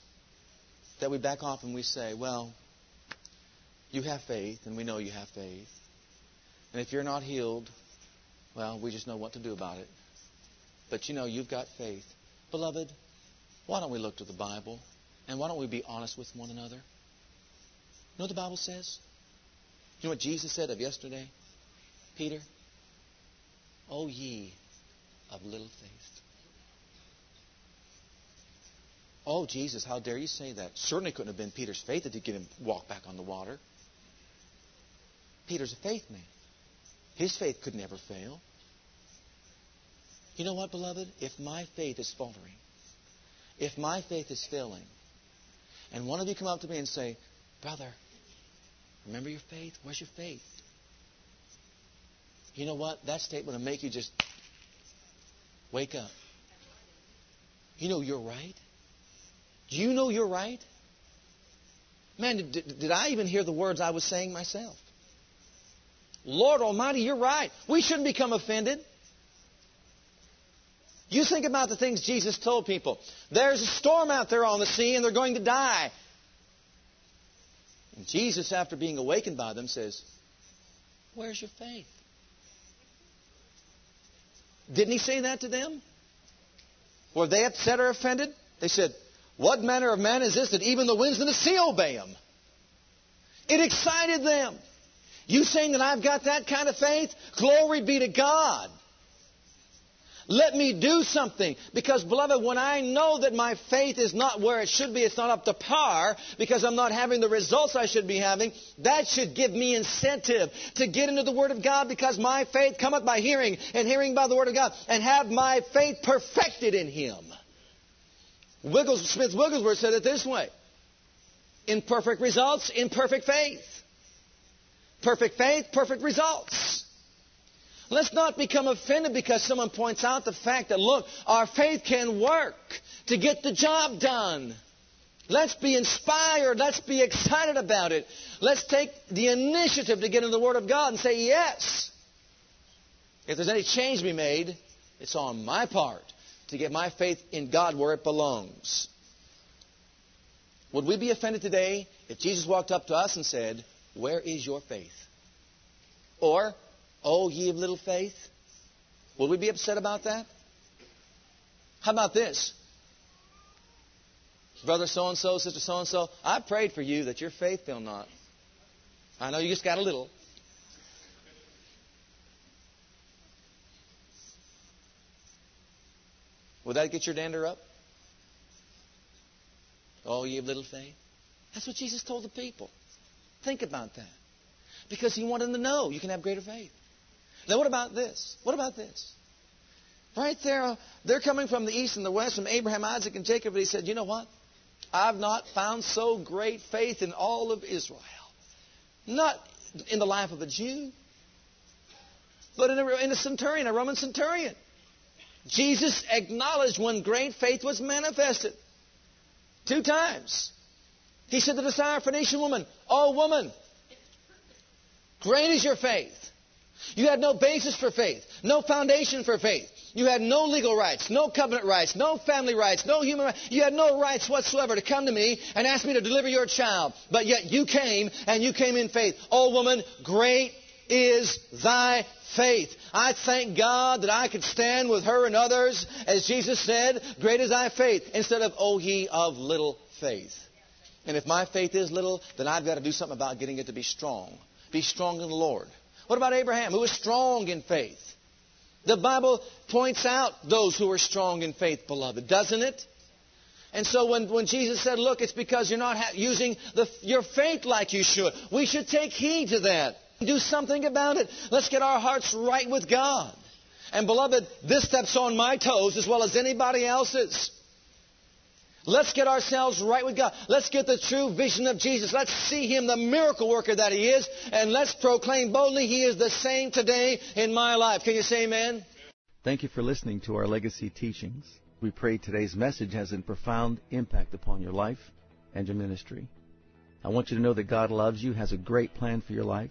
that we back off and we say, well, you have faith, and we know you have faith. And if you're not healed, well, we just know what to do about it. but you know you've got faith. Beloved, why don't we look to the Bible? And why don't we be honest with one another? You know what the Bible says? You know what Jesus said of yesterday? Peter, O ye of little faith. Oh, Jesus, how dare you say that? Certainly couldn't have been Peter's faith that did get him walk back on the water. Peter's a faith man. His faith could never fail. You know what, beloved? If my faith is faltering, if my faith is failing, and one of you come up to me and say, brother, remember your faith? Where's your faith? You know what? That statement will make you just wake up. You know you're right? Do you know you're right? Man, did, did I even hear the words I was saying myself? Lord Almighty, you're right. We shouldn't become offended. You think about the things Jesus told people. There's a storm out there on the sea and they're going to die. And Jesus, after being awakened by them, says, where's your faith? Didn't He say that to them? Were they upset or offended? They said, what manner of man is this that even the winds and the sea obey Him? It excited them. You saying that I've got that kind of faith? Glory be to God. Let me do something. Because, beloved, when I know that my faith is not where it should be, it's not up to par, because I'm not having the results I should be having, that should give me incentive to get into the Word of God, because my faith cometh by hearing, and hearing by the Word of God, and have my faith perfected in Him. Wiggles, Smith Wigglesworth said it this way. Imperfect results, imperfect faith. Perfect faith, perfect results. Let's not become offended because someone points out the fact that, look, our faith can work to get the job done. Let's be inspired. Let's be excited about it. Let's take the initiative to get into the Word of God and say, yes. If there's any change to be made, it's on my part to get my faith in God where it belongs. Would we be offended today if Jesus walked up to us and said, where is your faith? Or, O ye of little faith? Would we be upset about that? How about this? Brother so-and-so, sister so-and-so, I prayed for you that your faith fail not. I know you just got a little. Would that get your dander up? Oh, ye of little faith. That's what Jesus told the people. Think about that. Because He wanted them to know you can have greater faith. Now, what about this? What about this? Right there, they're coming from the east and the west, from Abraham, Isaac, and Jacob. And He said, you know what? I've not found so great faith in all of Israel. Not in the life of a Jew, but in a, in a centurion, a Roman centurion. Jesus acknowledged when great faith was manifested. Two times. He said to the Syrophoenician woman, oh, woman, great is your faith. You had no basis for faith, no foundation for faith. You had no legal rights, no covenant rights, no family rights, no human rights. You had no rights whatsoever to come to me and ask me to deliver your child. But yet you came, and you came in faith. Oh, woman, great is thy faith. I thank God that I could stand with her and others, as Jesus said, great is thy faith, instead of, O ye of little faith. And if my faith is little, then I've got to do something about getting it to be strong. Be strong in the Lord. What about Abraham, who was strong in faith? The Bible points out those who are strong in faith, beloved, doesn't it? And so when, when Jesus said, look, it's because you're not ha- using the, your faith like you should. We should take heed to that. Do something about it. Let's get our hearts right with God. And beloved, this steps on my toes as well as anybody else's. Let's get ourselves right with God. Let's get the true vision of Jesus. Let's see Him, the miracle worker that He is. And let's proclaim boldly He is the same today in my life. Can you say amen? Thank you for listening to our Legacy Teachings. We pray today's message has a profound impact upon your life and your ministry. I want you to know that God loves you, has a great plan for your life.